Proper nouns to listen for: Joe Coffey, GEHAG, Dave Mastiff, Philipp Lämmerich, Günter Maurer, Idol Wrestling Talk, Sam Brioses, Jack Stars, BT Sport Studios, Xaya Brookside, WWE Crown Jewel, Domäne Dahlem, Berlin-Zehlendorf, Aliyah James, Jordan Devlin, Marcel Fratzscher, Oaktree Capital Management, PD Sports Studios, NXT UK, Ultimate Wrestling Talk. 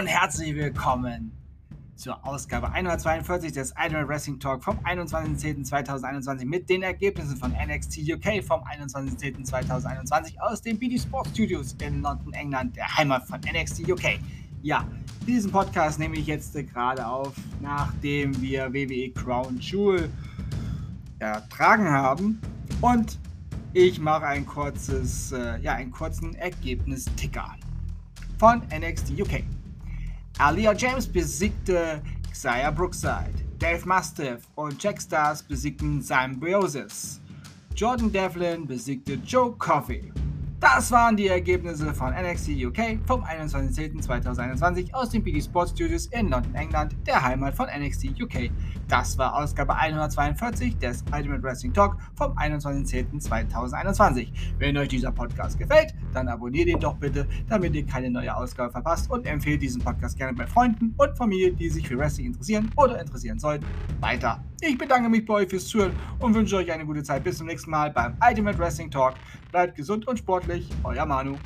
und herzlich willkommen zur Ausgabe 142 des Idol Wrestling Talk vom 21.10.2021 mit den Ergebnissen von NXT UK vom 21.10.2021 aus den BT Sport Studios in London, England, der Heimat von NXT UK. Ja, diesen Podcast nehme ich jetzt gerade auf, nachdem wir WWE Crown Jewel ertragen haben, und ich mache einen kurzen Ergebnisticker von NXT UK. Aliyah James besiegte Xaya Brookside. Dave Mastiff und Jack Stars besiegten Sam Brioses. Jordan Devlin besiegte Joe Coffey. Das waren die Ergebnisse von NXT UK vom 21.10.2021 aus den PD Sports Studios in London, England, der Heimat von NXT UK. Das war Ausgabe 142 des Ultimate Wrestling Talk vom 21.10.2021. Wenn euch dieser Podcast gefällt, dann abonniert ihn doch bitte, damit ihr keine neue Ausgabe verpasst, und empfehlt diesen Podcast gerne bei Freunden und Familie, die sich für Wrestling interessieren oder interessieren sollten, weiter. Ich bedanke mich bei euch fürs Zuhören und wünsche euch eine gute Zeit. Bis zum nächsten Mal beim Ultimate Wrestling Talk. Bleibt gesund und sportlich. Euer Manu.